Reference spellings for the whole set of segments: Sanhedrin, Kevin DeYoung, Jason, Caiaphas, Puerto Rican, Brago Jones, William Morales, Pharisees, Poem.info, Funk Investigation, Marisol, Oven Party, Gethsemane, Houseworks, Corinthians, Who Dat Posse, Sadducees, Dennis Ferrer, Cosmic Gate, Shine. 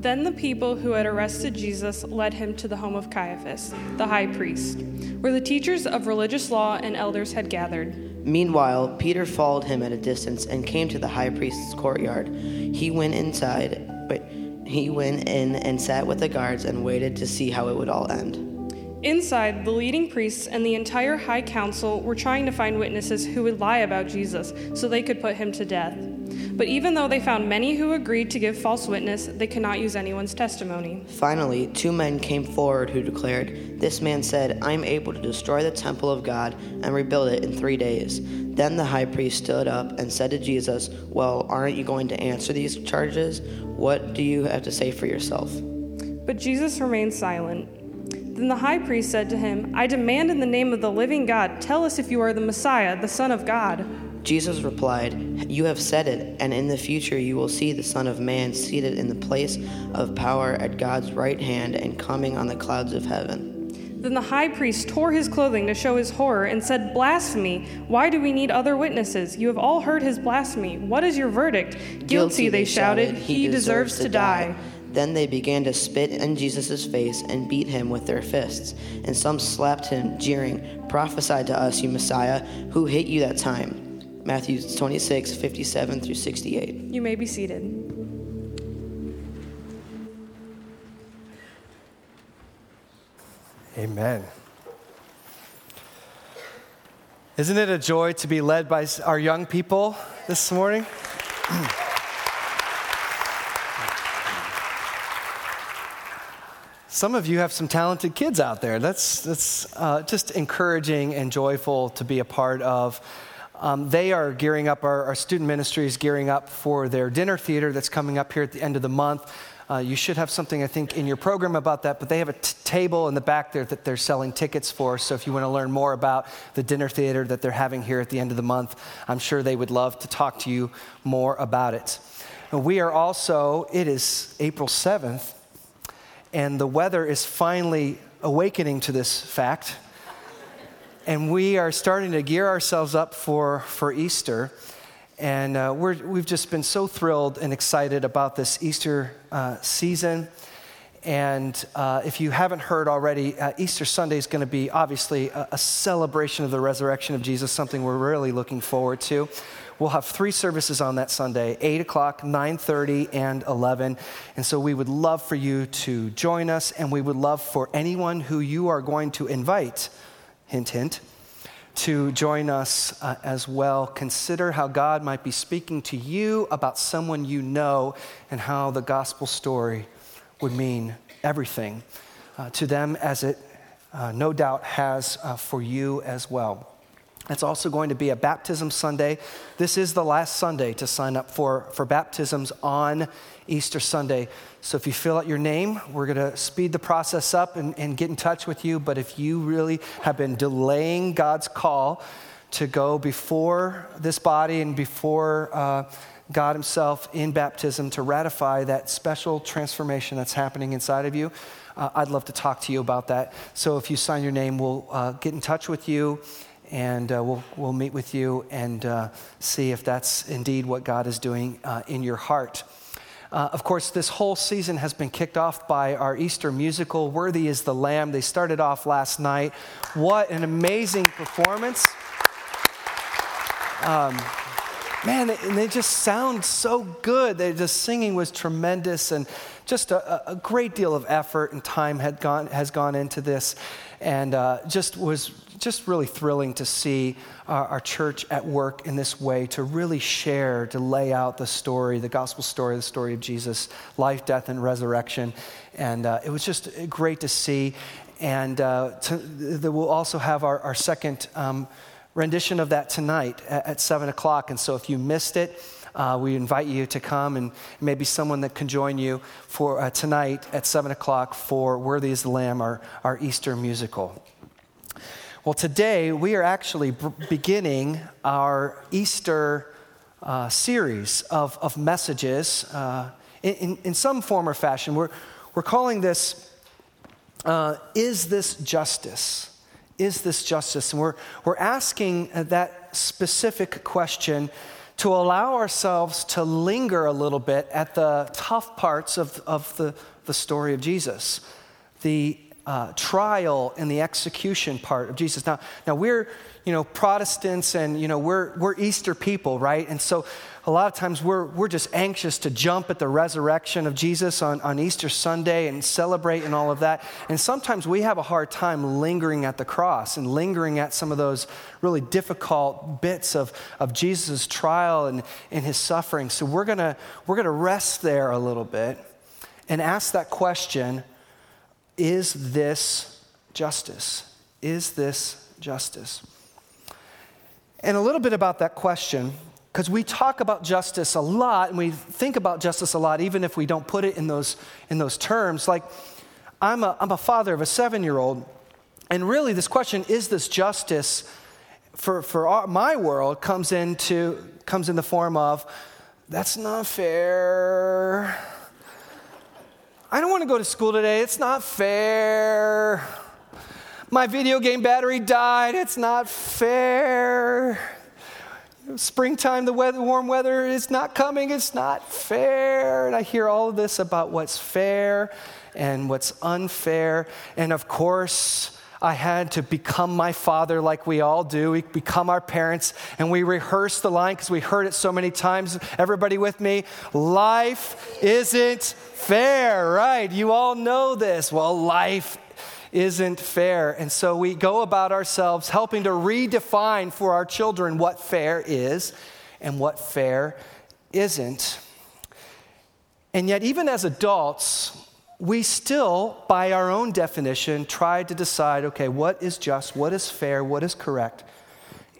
Then the people who had arrested Jesus led him to the home of Caiaphas, the high priest, where the teachers of religious law and elders had gathered. Meanwhile, Peter followed him at a distance and came to the high priest's courtyard. He went in and sat with the guards and waited to see how it would all end. Inside, the leading priests and the entire high council were trying to find witnesses who would lie about Jesus so they could put him to death. But even though they found many who agreed to give false witness, they could not use anyone's testimony. Finally, two men came forward who declared, "This man said, 'I'm able to destroy the temple of God and rebuild it in 3 days.'" Then the high priest stood up and said to Jesus, "Well, aren't you going to answer these charges? What do you have to say for yourself?" But Jesus remained silent. Then the high priest said to him, "I demand in the name of the living God, tell us if you are the Messiah, the Son of God." Jesus replied, "You have said it, and in the future you will see the Son of Man seated in the place of power at God's right hand and coming on the clouds of heaven." Then the high priest tore his clothing to show his horror and said, "Blasphemy! Why do we need other witnesses? You have all heard his blasphemy. What is your verdict?" Guilty, they shouted. He deserves to die. Then they began to spit in Jesus' face and beat him with their fists. And some slapped him, jeering, "Prophesy to us, you Messiah. Who hit you that time?" Matthew 26, 57 through 68. You may be seated. Amen. Isn't it a joy to be led by our young people this morning? Some of you have some talented kids out there. That's just encouraging and joyful to be a part of. They are gearing up, our student ministry is gearing up for their dinner theater that's coming up here at the end of the month. You should have something, I think, in your program about that, but they have a table in the back there that they're selling tickets for, so if you want to learn more about the dinner theater that they're having here at the end of the month, I'm sure they would love to talk to you more about it. And we are also, it is April 7th, and the weather is finally awakening to this fact. And we are starting to gear ourselves up for Easter. And we've just been so thrilled and excited about this Easter season. And if you haven't heard already, Easter Sunday is going to be obviously a celebration of the resurrection of Jesus, something we're really looking forward to. We'll have 3 services on that Sunday, 8 o'clock, 9:30, and 11. And so we would love for you to join us, and we would love for anyone who you are going to invite, hint, hint, to join us as well. Consider how God might be speaking to you about someone you know and how the gospel story would mean everything to them as it no doubt has for you as well. It's also going to be a baptism Sunday. This is the last Sunday to sign up for baptisms on Easter Sunday. So if you fill out your name, we're going to speed the process up and get in touch with you. But if you really have been delaying God's call to go before this body and before God himself in baptism to ratify that special transformation that's happening inside of you, I'd love to talk to you about that. So if you sign your name, we'll get in touch with you. And we'll meet with you and see if that's indeed what God is doing in your heart. Of course, this whole season has been kicked off by our Easter musical, Worthy is the Lamb. They started off last night. What an amazing performance. Man, and they just sound so good. The singing was tremendous, and just a great deal of effort and time has gone into this, and was really thrilling to see our church at work in this way to really share, to lay out the story, the gospel story, the story of Jesus, life, death, and resurrection. And it was just great to see. And we'll also have our second rendition of that tonight at 7 o'clock. And so if you missed it, we invite you to come, and maybe someone that can join you for tonight at 7 o'clock for Worthy is the Lamb, our Easter musical. Well, today we are actually beginning our Easter series of messages in some form or fashion. We're calling this, Is This Justice? Is this justice? And we're asking that specific question to allow ourselves to linger a little bit at the tough parts of the story of Jesus, the trial and the execution part of Jesus. Now we're, Protestants, and, we're Easter people, right? And so a lot of times we're just anxious to jump at the resurrection of Jesus on Easter Sunday and celebrate and all of that. And sometimes we have a hard time lingering at the cross and lingering at some of those really difficult bits of Jesus' trial and his suffering. So we're gonna rest there a little bit and ask that question, is this justice? Is this justice? And a little bit about that question, because we talk about justice a lot, and we think about justice a lot, even if we don't put it in those terms. Like, I'm a father of a 7-year-old, and really this question, is this justice, for my world, comes in the form of, that's not fair. I don't want to go to school today. It's not fair. My video game battery died. It's not fair. Springtime, the weather, warm weather is not coming. It's not fair. And I hear all of this about what's fair and what's unfair. And of course, I had to become my father like we all do. We become our parents, and we rehearse the line because we heard it so many times. Everybody with me? Life isn't fair, right? You all know this. Well, life isn't fair. And so we go about ourselves helping to redefine for our children what fair is and what fair isn't. And yet, even as adults, we still, by our own definition, try to decide, okay, what is just, what is fair, what is correct,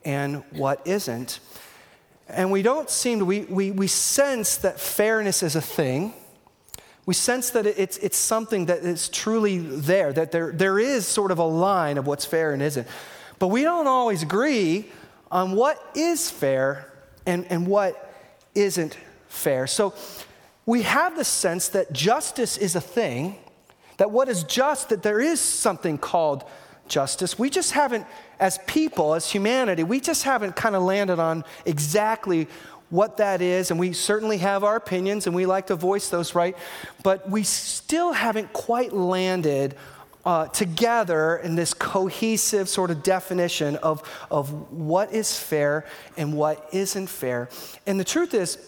and what isn't. And we don't seem to, we sense that fairness is a thing. We sense that it's something that is truly there, that there is sort of a line of what's fair and isn't. But we don't always agree on what is fair and what isn't fair. So we have the sense that justice is a thing, that what is just, that there is something called justice. We just haven't, as people, as humanity, we just haven't kind of landed on exactly what that is, and we certainly have our opinions, and we like to voice those, right? But we still haven't quite landed together in this cohesive sort of definition of what is fair and what isn't fair. And the truth is,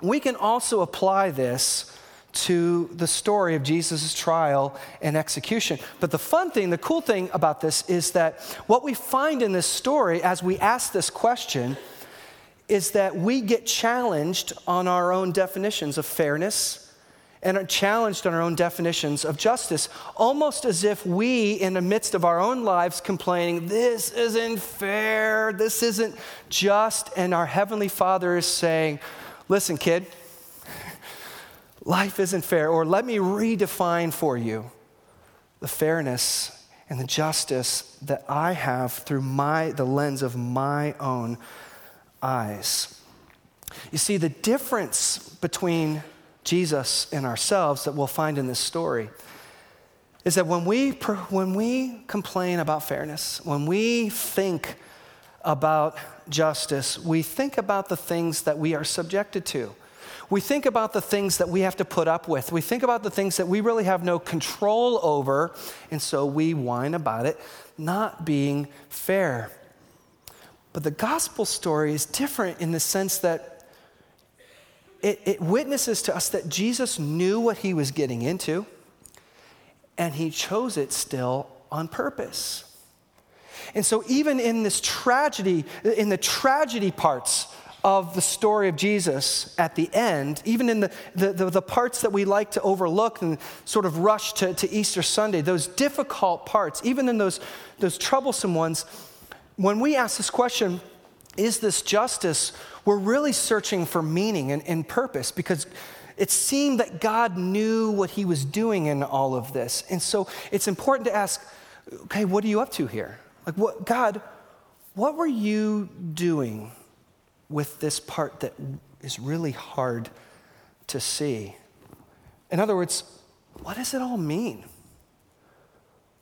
we can also apply this to the story of Jesus' trial and execution. But the fun thing, the cool thing about this is that what we find in this story as we ask this question is that we get challenged on our own definitions of fairness and are challenged on our own definitions of justice, almost as if we, in the midst of our own lives, complaining, this isn't fair, this isn't just, and our Heavenly Father is saying, listen, kid, life isn't fair, or let me redefine for you the fairness and the justice that I have through the lens of my own eyes. You see, the difference between Jesus and ourselves that we'll find in this story is that when we complain about fairness, when we think about justice, we think about the things that we are subjected to. We think about the things that we have to put up with. We think about the things that we really have no control over, and so we whine about it not being fair. But the gospel story is different in the sense that it witnesses to us that Jesus knew what he was getting into, and he chose it still on purpose. And so even in this tragedy, in the tragedy parts of the story of Jesus at the end, even in the parts that we like to overlook and sort of rush to Easter Sunday, those difficult parts, even in those troublesome ones, when we ask this question, is this justice, we're really searching for meaning and purpose, because it seemed that God knew what he was doing in all of this. And so it's important to ask, okay, what are you up to here? Like, God, what were you doing with this part that is really hard to see? In other words, what does it all mean?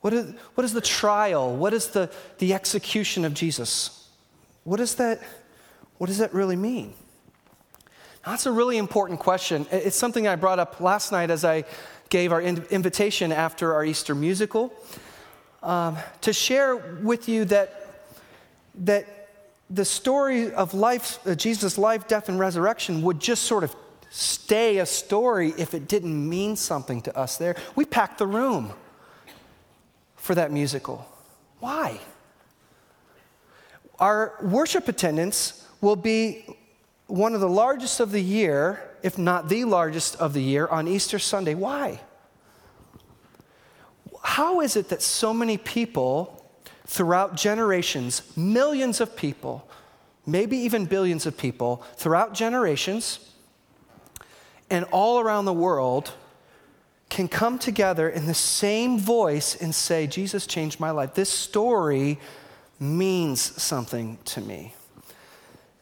What is the trial? What is the execution of Jesus? What does that really mean? That's a really important question. It's something I brought up last night as I gave our invitation after our Easter musical, to share with you that the story of life, Jesus' life, death, and resurrection would just sort of stay a story if it didn't mean something to us there. We packed the room for that musical. Why? Our worship attendance will be one of the largest of the year, if not the largest of the year, on Easter Sunday. Why? How is it that so many people throughout generations, millions of people, maybe even billions of people, throughout generations and all around the world can come together in the same voice and say, Jesus changed my life. This story means something to me.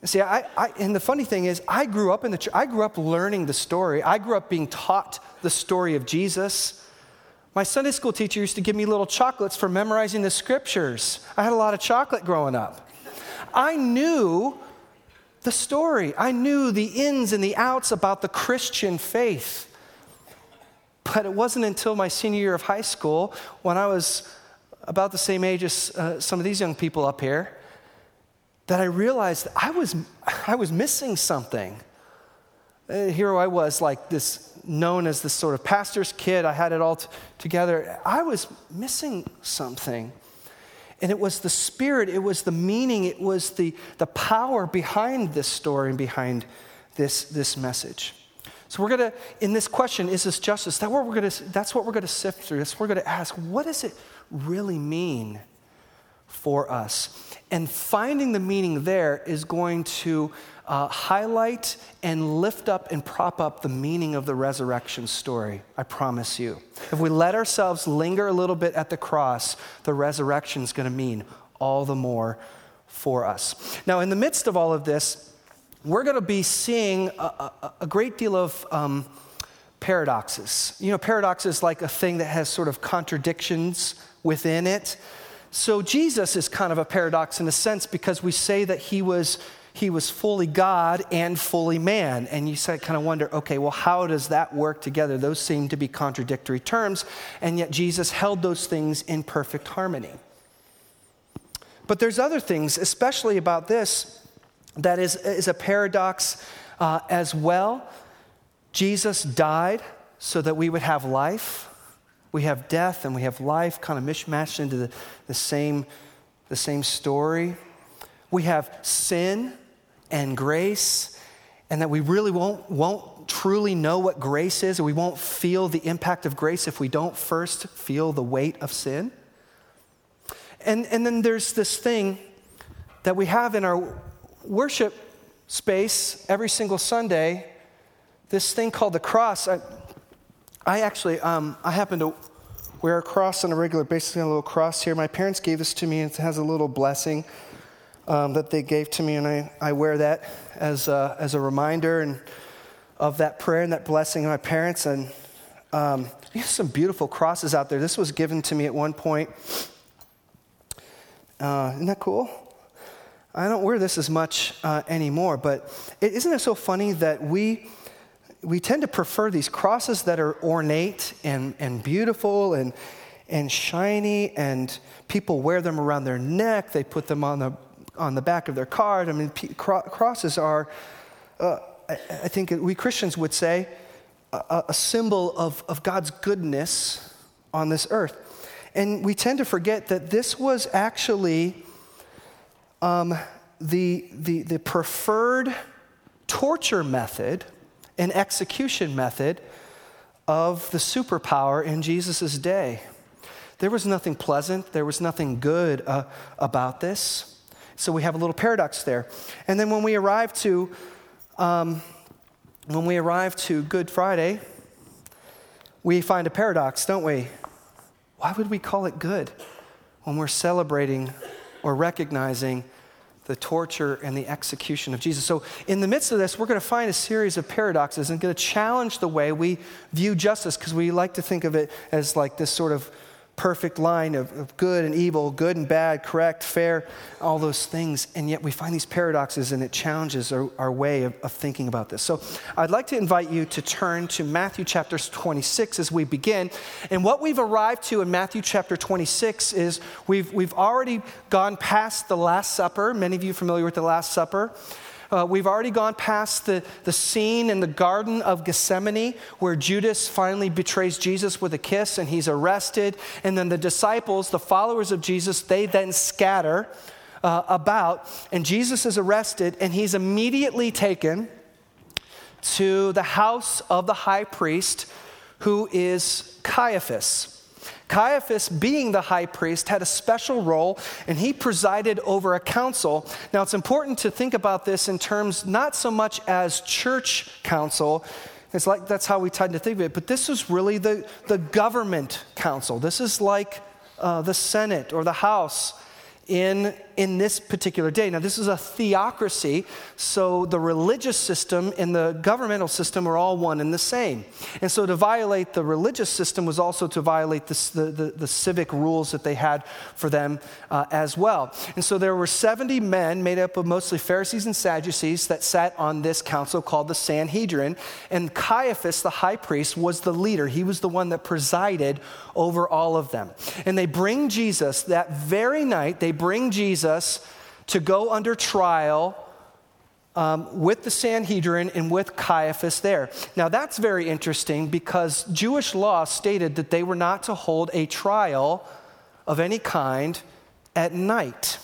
See, and the funny thing is, I grew up in the church. I grew up learning the story. I grew up being taught the story of Jesus. My Sunday school teacher used to give me little chocolates for memorizing the scriptures. I had a lot of chocolate growing up. I knew the story. I knew the ins and the outs about the Christian faith. But it wasn't until my senior year of high school, when I was about the same age as some of these young people up here, that I realized that I was missing something. Here I was, like this, known as this sort of pastor's kid. I had it all together. I was missing something. And it was the spirit, it was the meaning, it was the power behind this story and behind this message. So we're going to, in this question, is this justice? That's what we're going to sift through. That's what we're going to ask. What does it really mean for us? And finding the meaning there is going to highlight and lift up and prop up the meaning of the resurrection story, I promise you. If we let ourselves linger a little bit at the cross, the resurrection is going to mean all the more for us. Now, in the midst of all of this, we're going to be seeing a great deal of paradoxes. You know, paradox is like a thing that has sort of contradictions within it. So Jesus is kind of a paradox in a sense, because we say that he was fully God and fully man. And you kind of wonder, okay, well, how does that work together? Those seem to be contradictory terms, and yet Jesus held those things in perfect harmony. But there's other things, especially about this, that is a paradox as well. Jesus died so that we would have life. We have death and we have life kind of mishmashed into the same story. We have sin and grace, and that we really won't truly know what grace is, and we won't feel the impact of grace if we don't first feel the weight of sin. And then there's this thing that we have in our worship space every single Sunday, this thing called the cross. I actually, I happen to wear a cross on a regular basis, a little cross here. My parents gave this to me, and it has a little blessing that they gave to me, and I wear that as a reminder and of that prayer and that blessing of my parents. And you have some beautiful crosses out there. This was given to me at one point. Isn't that cool? I don't wear this as much anymore, but isn't it so funny that we tend to prefer these crosses that are ornate and beautiful and shiny, and people wear them around their neck. They put them on the back of their car. I mean, crosses are, I think we Christians would say, a symbol of God's goodness on this earth. And we tend to forget that this was actually the preferred torture method and execution method of the superpower in Jesus' day. There was nothing pleasant. There was nothing good about this. So we have a little paradox there. And then when we arrive to Good Friday, we find a paradox, don't we? Why would we call it good when we're celebrating or recognizing the torture and the execution of Jesus? So in the midst of this, we're going to find a series of paradoxes and going to challenge the way we view justice, because we like to think of it as like this sort of perfect line of good and evil, good and bad, correct, fair, all those things. And yet we find these paradoxes, and it challenges our way of thinking about this. So I'd like to invite you to turn to Matthew chapter 26 as we begin. And what we've arrived to in Matthew chapter 26 is we've already gone past the Last Supper. Many of you are familiar with the Last Supper. We've already gone past the scene in the Garden of Gethsemane where Judas finally betrays Jesus with a kiss and he's arrested. And then the disciples, the followers of Jesus, they then scatter about. And Jesus is arrested and he's immediately taken to the house of the high priest, who is Caiaphas. Caiaphas, being the high priest, had a special role, and he presided over a council. Now, it's important to think about this in terms not so much as church council. It's like that's how we tend to think of it, but this is really the government council. This is like the Senate or the House in this particular day. Now, this is a theocracy, so the religious system and the governmental system are all one and the same. And so to violate the religious system was also to violate the civic rules that they had for them as well. And so there were 70 men made up of mostly Pharisees and Sadducees that sat on this council called the Sanhedrin. And Caiaphas, the high priest, was the leader. He was the one that presided over all of them. And they bring Jesus that very night. They bring Jesus to go under trial with the Sanhedrin and with Caiaphas there. Now, that's very interesting because Jewish law stated that they were not to hold a trial of any kind at night.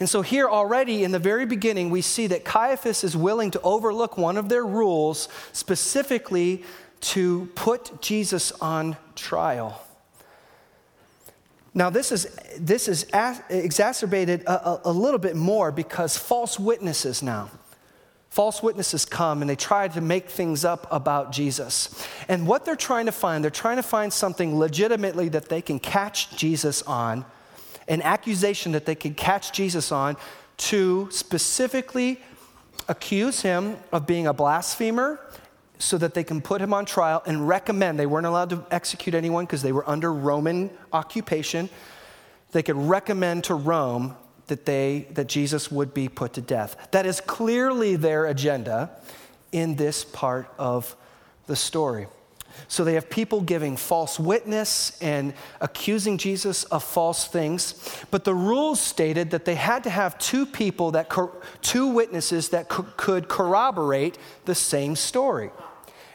And so here already in the very beginning, we see that Caiaphas is willing to overlook one of their rules specifically to put Jesus on trial. Now, this is exacerbated a little bit more because false witnesses come and they try to make things up about Jesus. And what they're trying to find something legitimately that they can catch Jesus on, an accusation that they can catch Jesus on, to specifically accuse him of being a blasphemer, so that they can put him on trial and recommend. They weren't allowed to execute anyone because they were under Roman occupation. They could recommend to Rome that Jesus would be put to death. That is clearly their agenda in this part of the story. So they have people giving false witness and accusing Jesus of false things. But the rules stated that they had to have two witnesses that could corroborate the same story.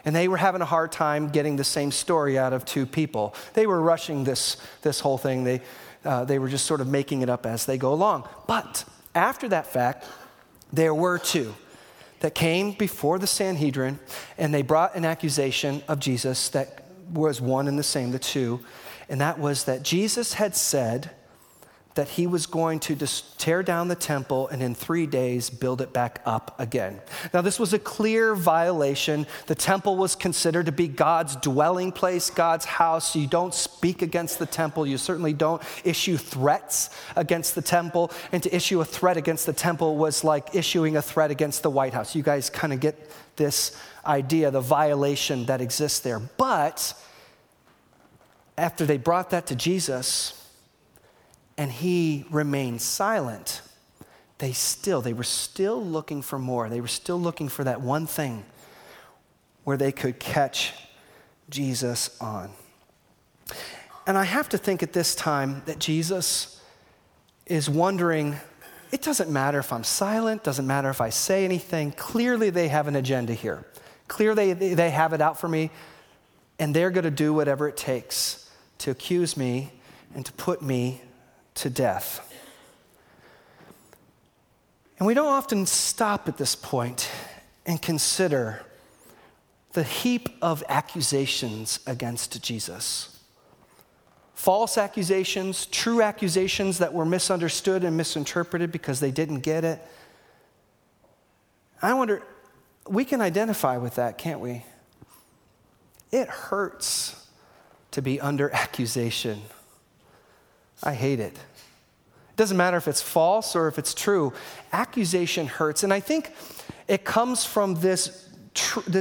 And they were having a hard time getting the same story out of two people. They were rushing this whole thing. They were just sort of making it up as they go along. But after that fact, there were two that came before the Sanhedrin, and they brought an accusation of Jesus that was one and the same, the two, and that was that Jesus had said that he was going to tear down the temple and in 3 days build it back up again. Now, this was a clear violation. The temple was considered to be God's dwelling place, God's house. You don't speak against the temple. You certainly don't issue threats against the temple. And to issue a threat against the temple was like issuing a threat against the White House. You guys kind of get this idea, the violation that exists there. But after they brought that to Jesus, and he remained silent, they were still looking for more. They were still looking for that one thing where they could catch Jesus on. And I have to think at this time that Jesus is wondering, it doesn't matter if I'm silent, doesn't matter if I say anything. Clearly they have an agenda here. Clearly they have it out for me, and they're going to do whatever it takes to accuse me and to put me to death. And we don't often stop at this point and consider the heap of accusations against Jesus. False accusations, true accusations that were misunderstood and misinterpreted because they didn't get it. I wonder, we can identify with that, can't we? It hurts to be under accusation. I hate it. It doesn't matter if it's false or if it's true. Accusation hurts. And I think it comes from this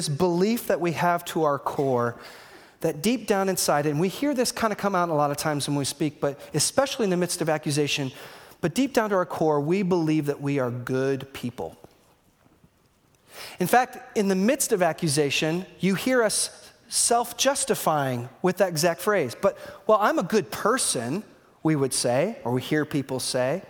belief that we have to our core that deep down inside, and we hear this kind of come out a lot of times when we speak, but especially in the midst of accusation, but deep down to our core, we believe that we are good people. In fact, in the midst of accusation, you hear us self-justifying with that exact phrase. But, well, I'm a good person, we would say, or we hear people say.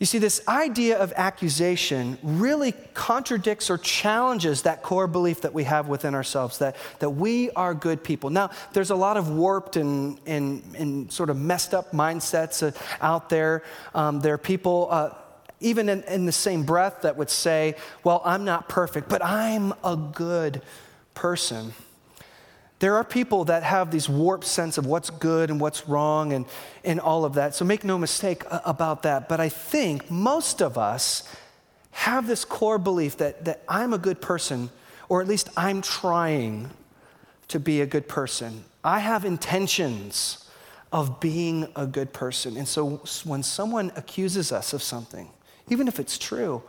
You see, this idea of accusation really contradicts or challenges that core belief that we have within ourselves, that we are good people. Now, there's a lot of warped and sort of messed up mindsets out there. There are people, even in the same breath, that would say, well, I'm not perfect, but I'm a good person. There are people that have these warped sense of what's good and what's wrong and all of that. So make no mistake about that. But I think most of us have this core belief that I'm a good person, or at least I'm trying to be a good person. I have intentions of being a good person. And so when someone accuses us of something, even if it's true,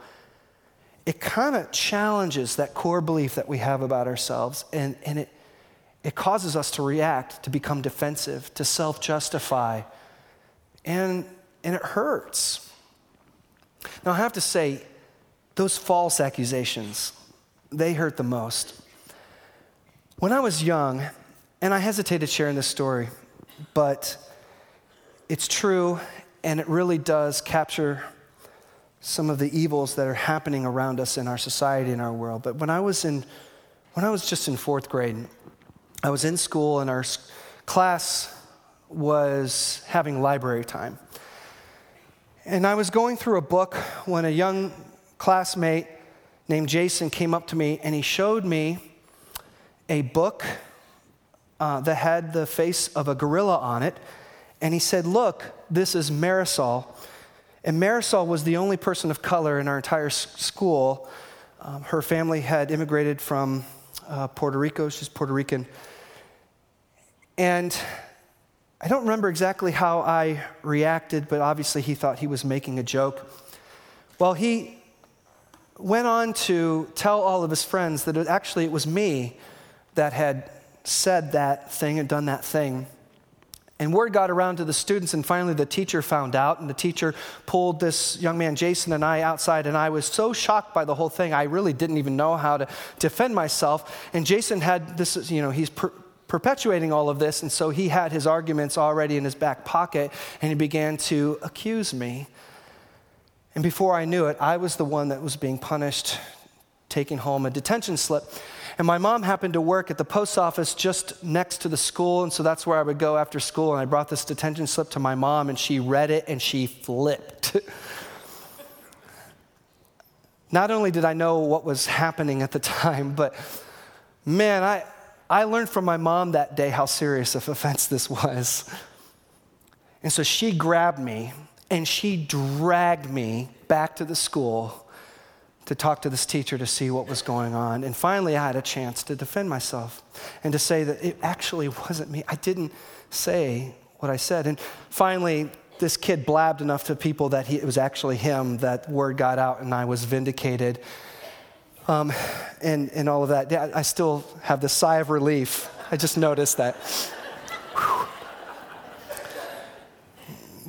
it kind of challenges that core belief that we have about ourselves, and it causes us to react, to become defensive, to self-justify, and it hurts. Now, I have to say, those false accusations, they hurt the most. When I was young, and I hesitated sharing this story, but it's true, and it really does capture some of the evils that are happening around us in our society, in our world. But when I was just in fourth grade, I was in school, and our class was having library time. And I was going through a book when a young classmate named Jason came up to me, and he showed me a book that had the face of a gorilla on it. And he said, look, this is Marisol. And Marisol was the only person of color in our entire school. Her family had immigrated from Puerto Rico. She's Puerto Rican. And I don't remember exactly how I reacted, but obviously he thought he was making a joke. Well, he went on to tell all of his friends that it was me that had said that thing and done that thing. And word got around to the students, and finally the teacher found out, and the teacher pulled this young man, Jason, and I outside, and I was so shocked by the whole thing, I really didn't even know how to defend myself. And Jason had this, he's perpetuating all of this, and so he had his arguments already in his back pocket, and he began to accuse me. And before I knew it, I was the one that was being punished, taking home a detention slip. And my mom happened to work at the post office just next to the school, and so that's where I would go after school, and I brought this detention slip to my mom, and she read it, and she flipped. Not only did I know what was happening at the time, but man, I learned from my mom that day how serious of offense this was. And so she grabbed me, and she dragged me back to the school to talk to this teacher to see what was going on. And finally, I had a chance to defend myself and to say that it actually wasn't me. I didn't say what I said. And finally, this kid blabbed enough to people that it was actually him, that word got out, and I was vindicated and all of that. Yeah, I still have this sigh of relief. I just noticed that.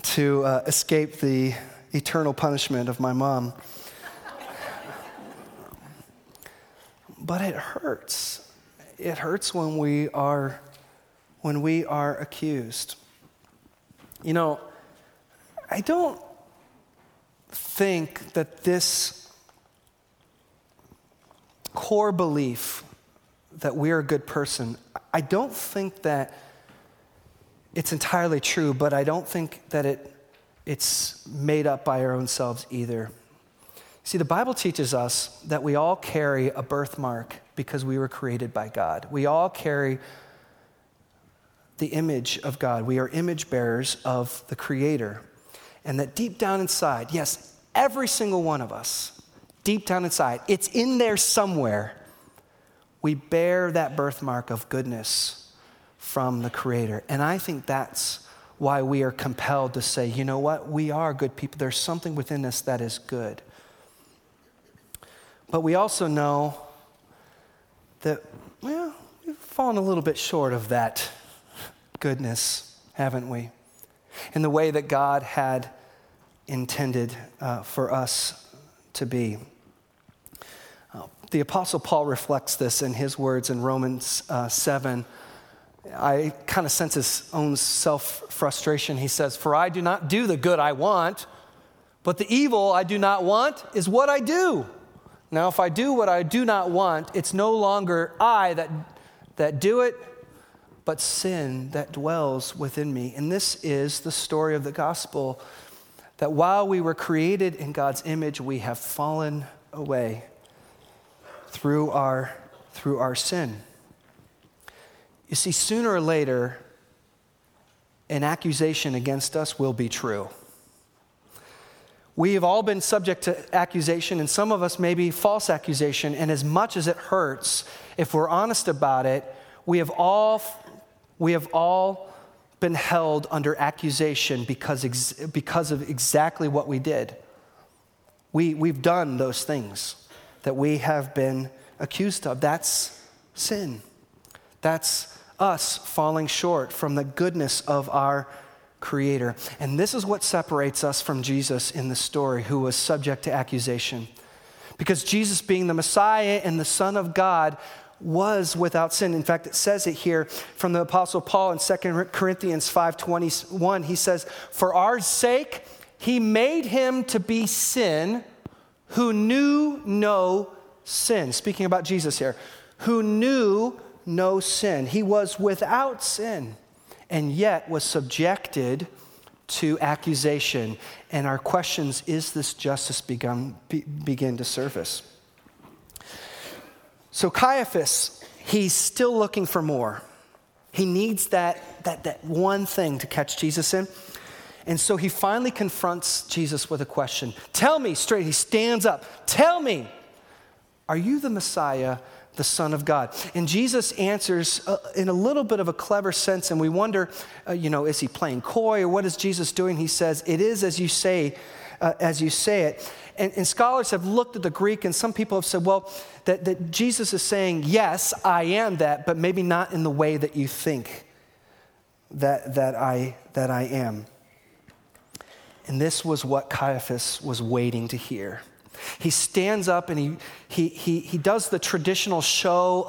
To escape the eternal punishment of my mom. But it hurts. It hurts when we are accused. You know, I don't think that this core belief that we're a good person, I don't think that it's entirely true, but I don't think that it's made up by our own selves either. See, the Bible teaches us that we all carry a birthmark because we were created by God. We all carry the image of God. We are image bearers of the Creator. And that deep down inside, yes, every single one of us, deep down inside, it's in there somewhere, we bear that birthmark of goodness from the Creator. And I think that's why we are compelled to say, you know what, we are good people. There's something within us that is good. But we also know that, well, We've fallen a little bit short of that goodness, haven't we? In the way that God had intended for us to be. The Apostle Paul reflects this in his words in Romans 7. I kind of sense his own self-frustration. He says, "For I do not do the good I want, but the evil I do not want is what I do. Now, if I do what I do not want, it's no longer I that do it, but sin that dwells within me." And this is the story of the gospel, that while we were created in God's image, we have fallen away through our sin. You see, sooner or later, an accusation against us will be true. We have all been subject to accusation, and some of us maybe false accusation, and as much as it hurts, if we're honest about it, we have all been held under accusation because of exactly what we did. We've done those things that we have been accused of. That's sin. That's us falling short from the goodness of our Creator. And this is what separates us from Jesus in the story, who was subject to accusation. Because Jesus, being the Messiah and the Son of God, was without sin. In fact, it says it here from the Apostle Paul in 2 Corinthians 5:21. He says, "For our sake, he made him to be sin who knew no sin." Speaking about Jesus here. Who knew no sin. He was without sin, and yet was subjected to accusation. And our questions, is this justice begin to surface? So Caiaphas, he's still looking for more. He needs that one thing to catch Jesus in. And so he finally confronts Jesus with a question. "Tell me straight," he stands up, "tell me, are you the Messiah, the Son of God?" And Jesus answers in a little bit of a clever sense, and we wonder, is he playing coy, or what is Jesus doing? He says, "It is as you say it. And scholars have looked at the Greek, and some people have said, well, that Jesus is saying, "Yes, I am that, but maybe not in the way that you think that I am." And this was what Caiaphas was waiting to hear. He stands up and he does the traditional show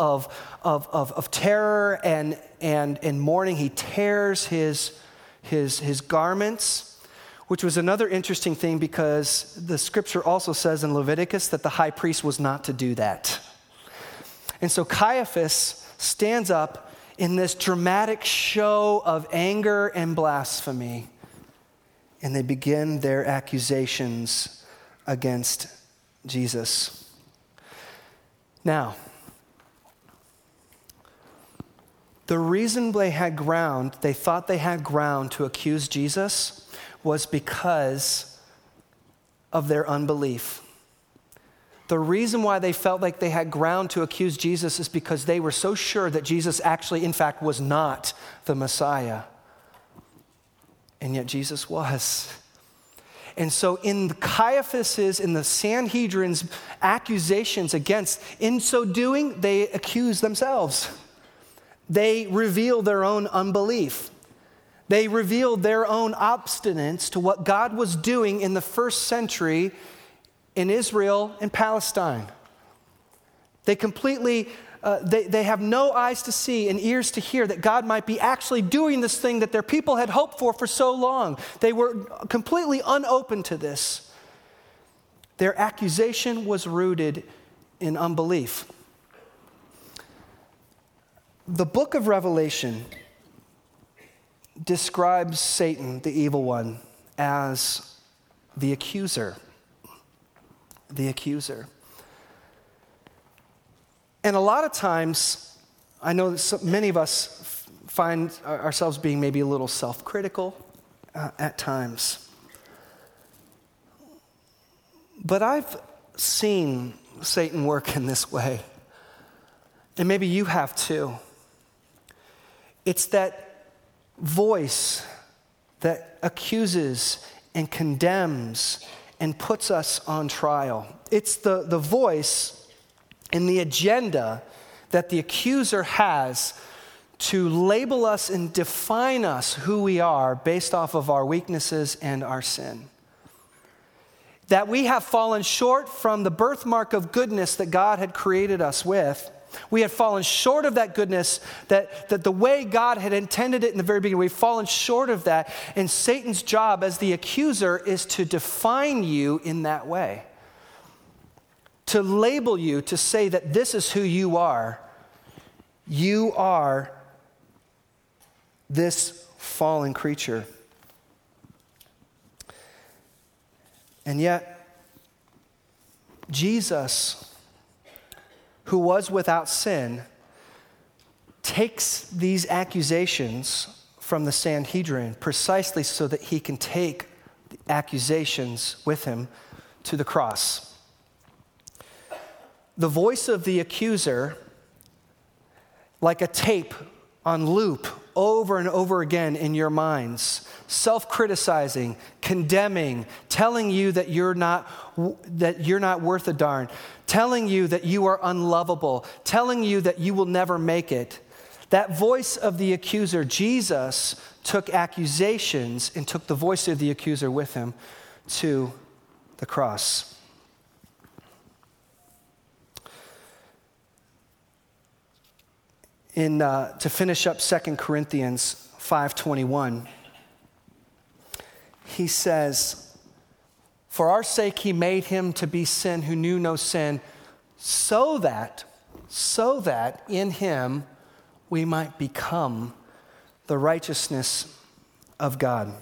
of terror and mourning. He tears his garments, which was another interesting thing, because the scripture also says in Leviticus that the high priest was not to do that. And so Caiaphas stands up in this dramatic show of anger and blasphemy, and they begin their accusations against Jesus. Now, the reason they thought they had ground to accuse Jesus was because of their unbelief. The reason why they felt like they had ground to accuse Jesus is because they were so sure that Jesus actually, in fact, was not the Messiah. And yet Jesus was. And so in Caiaphas's, in the Sanhedrin's accusations against, in so doing, they accuse themselves. They reveal their own unbelief. They reveal their own obstinance to what God was doing in the first century in Israel and Palestine. They completely, they have no eyes to see and ears to hear that God might be actually doing this thing that their people had hoped for so long. They were completely unopen to this. Their accusation was rooted in unbelief. The book of Revelation describes Satan, the evil one, as the accuser. The accuser. And a lot of times, I know that many of us find ourselves being maybe a little self-critical at times. But I've seen Satan work in this way. And maybe you have too. It's that voice that accuses and condemns and puts us on trial. It's the voice and the agenda that the accuser has to label us and define us who we are based off of our weaknesses and our sin. That we have fallen short from the birthmark of goodness that God had created us with. We had fallen short of that goodness, that the way God had intended it in the very beginning. We've fallen short of that. And Satan's job as the accuser is to define you in that way. To label you, to say that this is who you are. You are this fallen creature. And yet, Jesus, who was without sin, takes these accusations from the Sanhedrin precisely so that he can take the accusations with him to the cross. The voice of the accuser, like a tape on loop over and over again in your minds, self-criticizing, condemning, telling you that you're not worth a darn, telling you that you are unlovable, telling you that you will never make it. That voice of the accuser, Jesus took accusations and took the voice of the accuser with him to the cross. To finish up 2 Corinthians 5:21, he says, "For our sake he made him to be sin who knew no sin, so that in him we might become the righteousness of God."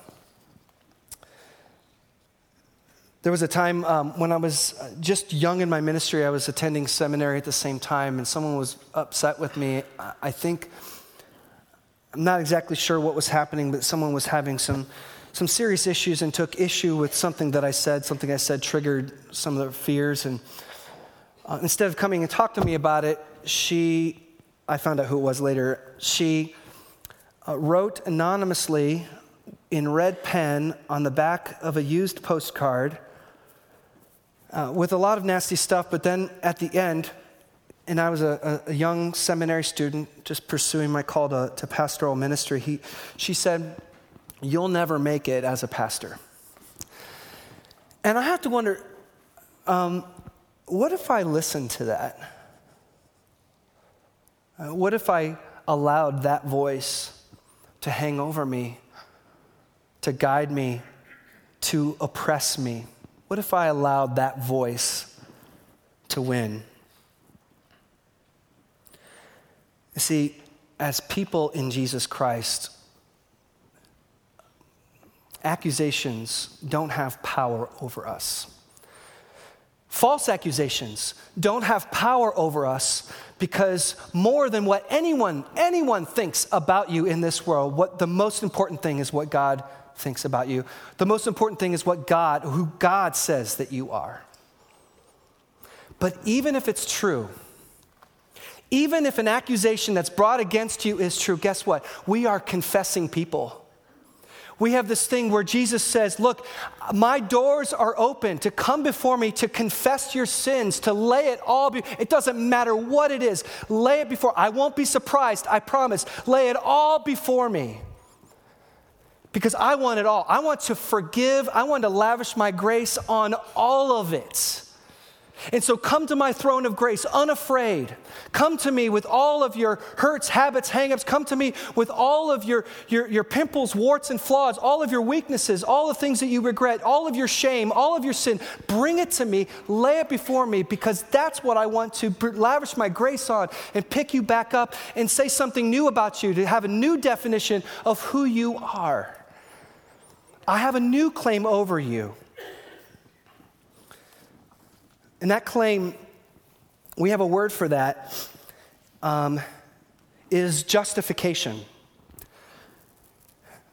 There was a time when I was just young in my ministry. I was attending seminary at the same time, and someone was upset with me. I think, I'm not exactly sure what was happening, but someone was having some serious issues and took issue with something that I said. Something I said triggered some of their fears, and instead of coming and talking to me about it, I found out who it was later, she wrote anonymously in red pen on the back of a used postcard, with a lot of nasty stuff, but then at the end, and I was a young seminary student just pursuing my call to pastoral ministry, she said, "You'll never make it as a pastor." And I have to wonder, what if I listened to that? What if I allowed that voice to hang over me, to guide me, to oppress me? What if I allowed that voice to win? You see, as people in Jesus Christ, accusations don't have power over us. False accusations don't have power over us, because more than what anyone thinks about you in this world, what the most important thing is what God thinks about you. The most important thing is who God says that you are. But even if it's true, even if an accusation that's brought against you is true, guess what? We are confessing people. We have this thing where Jesus says, "Look, my doors are open to come before me, to confess your sins, to lay it all. It doesn't matter what it is. Lay it before. I won't be surprised. I promise. Lay it all before me. Because I want it all. I want to forgive. I want to lavish my grace on all of it. And so come to my throne of grace unafraid. Come to me with all of your hurts, habits, hang-ups. Come to me with all of your pimples, warts, and flaws, all of your weaknesses, all the things that you regret, all of your shame, all of your sin. Bring it to me. Lay it before me, because that's what I want to lavish my grace on, and pick you back up and say something new about you, to have a new definition of who you are. I have a new claim over you." And that claim, we have a word for that, is justification.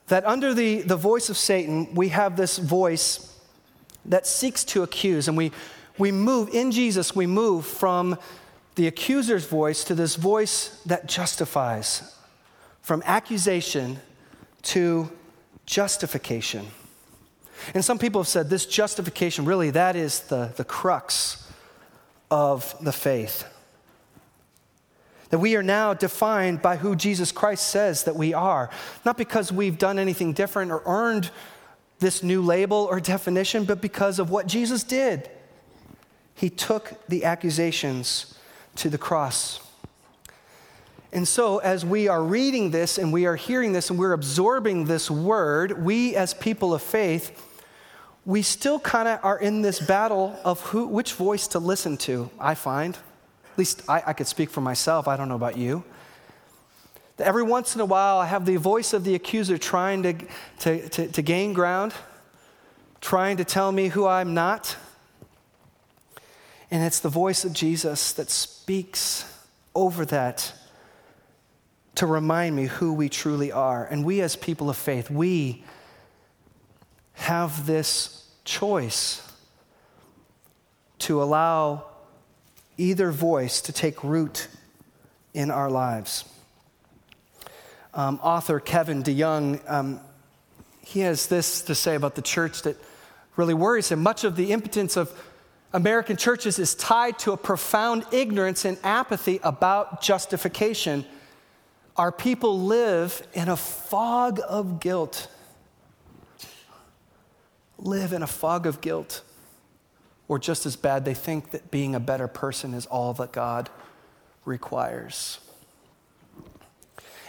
That under the voice of Satan, we have this voice that seeks to accuse. And we move, in Jesus, we move from the accuser's voice to this voice that justifies. From accusation to justification. And some people have said this justification, really, that is the crux of the faith. That we are now defined by who Jesus Christ says that we are. Not because we've done anything different or earned this new label or definition, but because of what Jesus did. He took the accusations to the cross. And so as we are reading this and we are hearing this and we're absorbing this word, we as people of faith, we still kind of are in this battle of which voice to listen to, I find. At least I could speak for myself. I don't know about you. Every once in a while, I have the voice of the accuser trying to gain ground, trying to tell me who I'm not. And it's the voice of Jesus that speaks over that to remind me who we truly are. And we as people of faith, we have this choice to allow either voice to take root in our lives. Author Kevin DeYoung, he has this to say about the church that really worries him. Much of the impotence of American churches is tied to a profound ignorance and apathy about justification. Our people live in a fog of guilt. Or just as bad, they think that being a better person is all that God requires.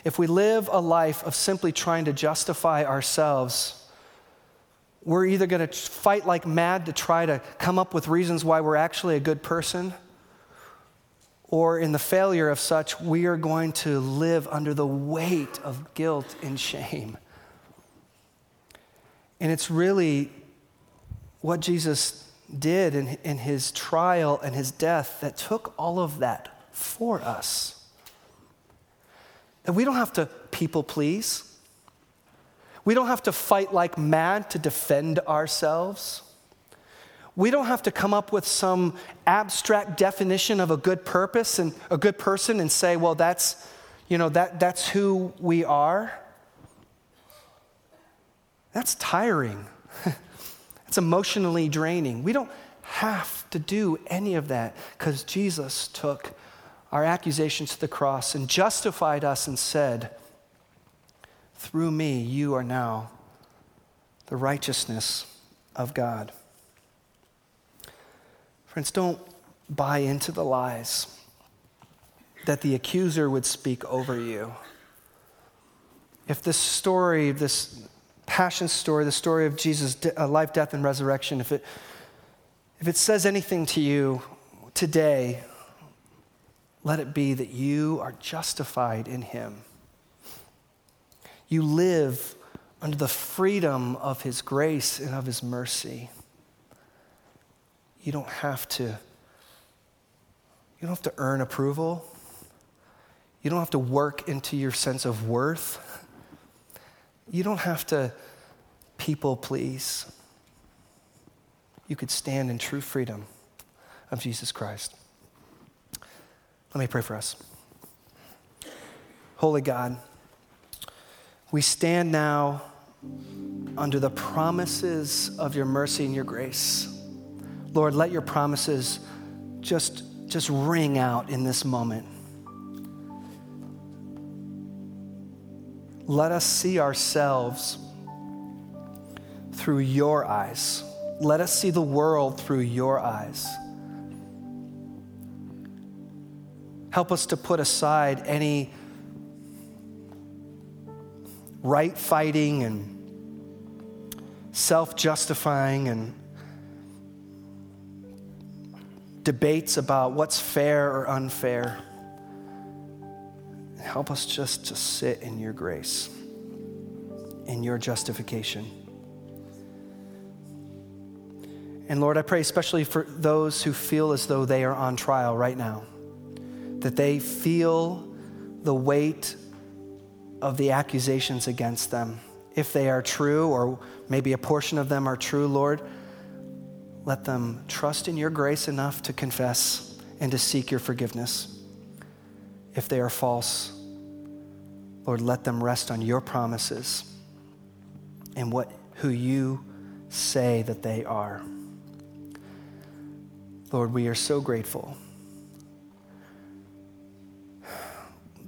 If we live a life of simply trying to justify ourselves, we're either going to fight like mad to try to come up with reasons why we're actually a good person, or in the failure of such, we are going to live under the weight of guilt and shame. And it's really what Jesus did in his trial and his death that took all of that for us. That we don't have to people please. We don't have to fight like mad to defend ourselves. We don't have to come up with some abstract definition of a good purpose and a good person and say, well, that's who we are. That's tiring. It's emotionally draining. We don't have to do any of that because Jesus took our accusations to the cross and justified us and said, through me, you are now the righteousness of God. Friends, don't buy into the lies that the accuser would speak over you. If this story, this passion story, the story of Jesus' life, death, and resurrection, if it says anything to you today, let it be that you are justified in him. You live under the freedom of his grace and of his mercy. You don't have to earn approval. You don't have to work into your sense of worth. You don't have to people please. You could stand in true freedom of Jesus Christ. Let me pray for us. Holy God, we stand now under the promises of your mercy and your grace. Lord, let your promises just ring out in this moment. Let us see ourselves through your eyes. Let us see the world through your eyes. Help us to put aside any right fighting and self-justifying and debates about what's fair or unfair. Help us just to sit in your grace, in your justification. And Lord, I pray especially for those who feel as though they are on trial right now, that they feel the weight of the accusations against them. If they are true, or maybe a portion of them are true, Lord, let them trust in your grace enough to confess and to seek your forgiveness. If they are false, Lord, let them rest on your promises and who you say that they are. Lord, we are so grateful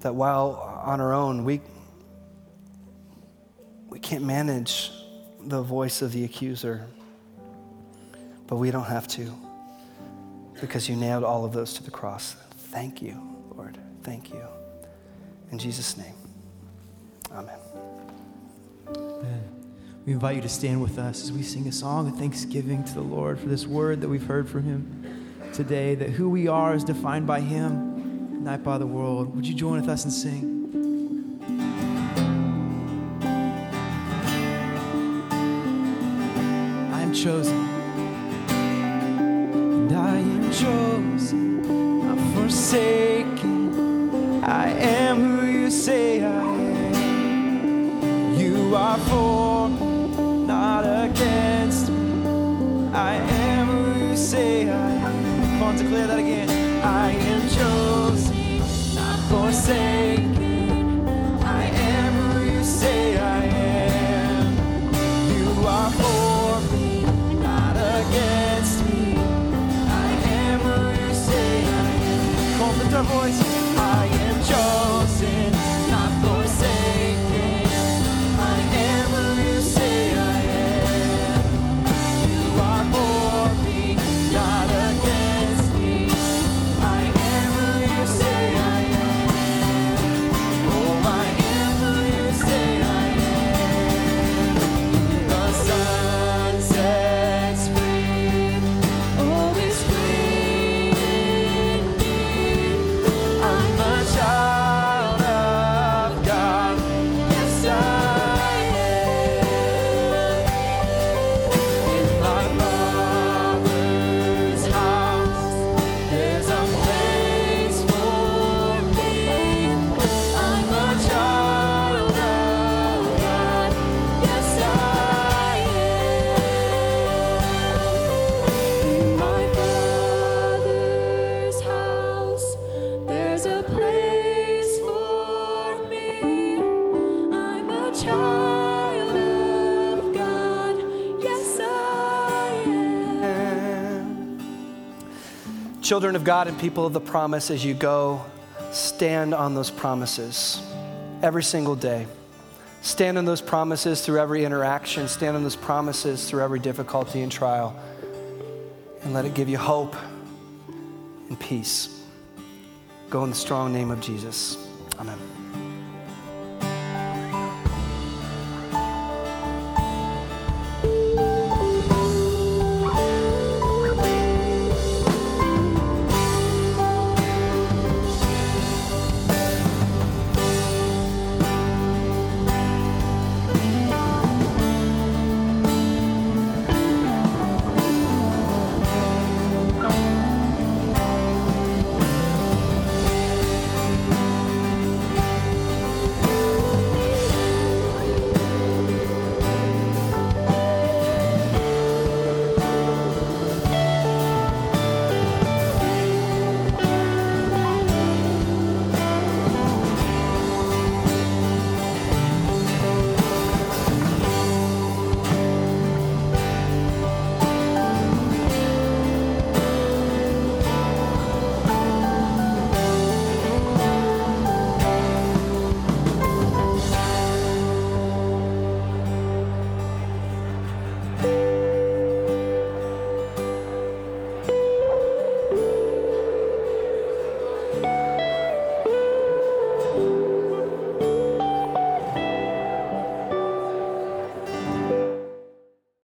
that while on our own, we can't manage the voice of the accuser, but we don't have to, because you nailed all of those to the cross. Thank you, Lord. Thank you. In Jesus' name, amen. Amen. We invite you to stand with us as we sing a song of thanksgiving to the Lord for this word that we've heard from him today, that who we are is defined by him, not by the world. Would you join with us and sing? I am chosen. And I am chosen, not forsaken. I am who you say I am. You are for me, not against me. I am who you say I am. Come on, declare that again. I am chosen, not forsaken. I am who you say I am. You are for me, not against me. I am who you say I am. Come on, lift our voice. I am chosen, not forsaken. Children of God and people of the promise, as you go, stand on those promises every single day. Stand on those promises through every interaction. Stand on those promises through every difficulty and trial. And let it give you hope and peace. Go in the strong name of Jesus. Amen.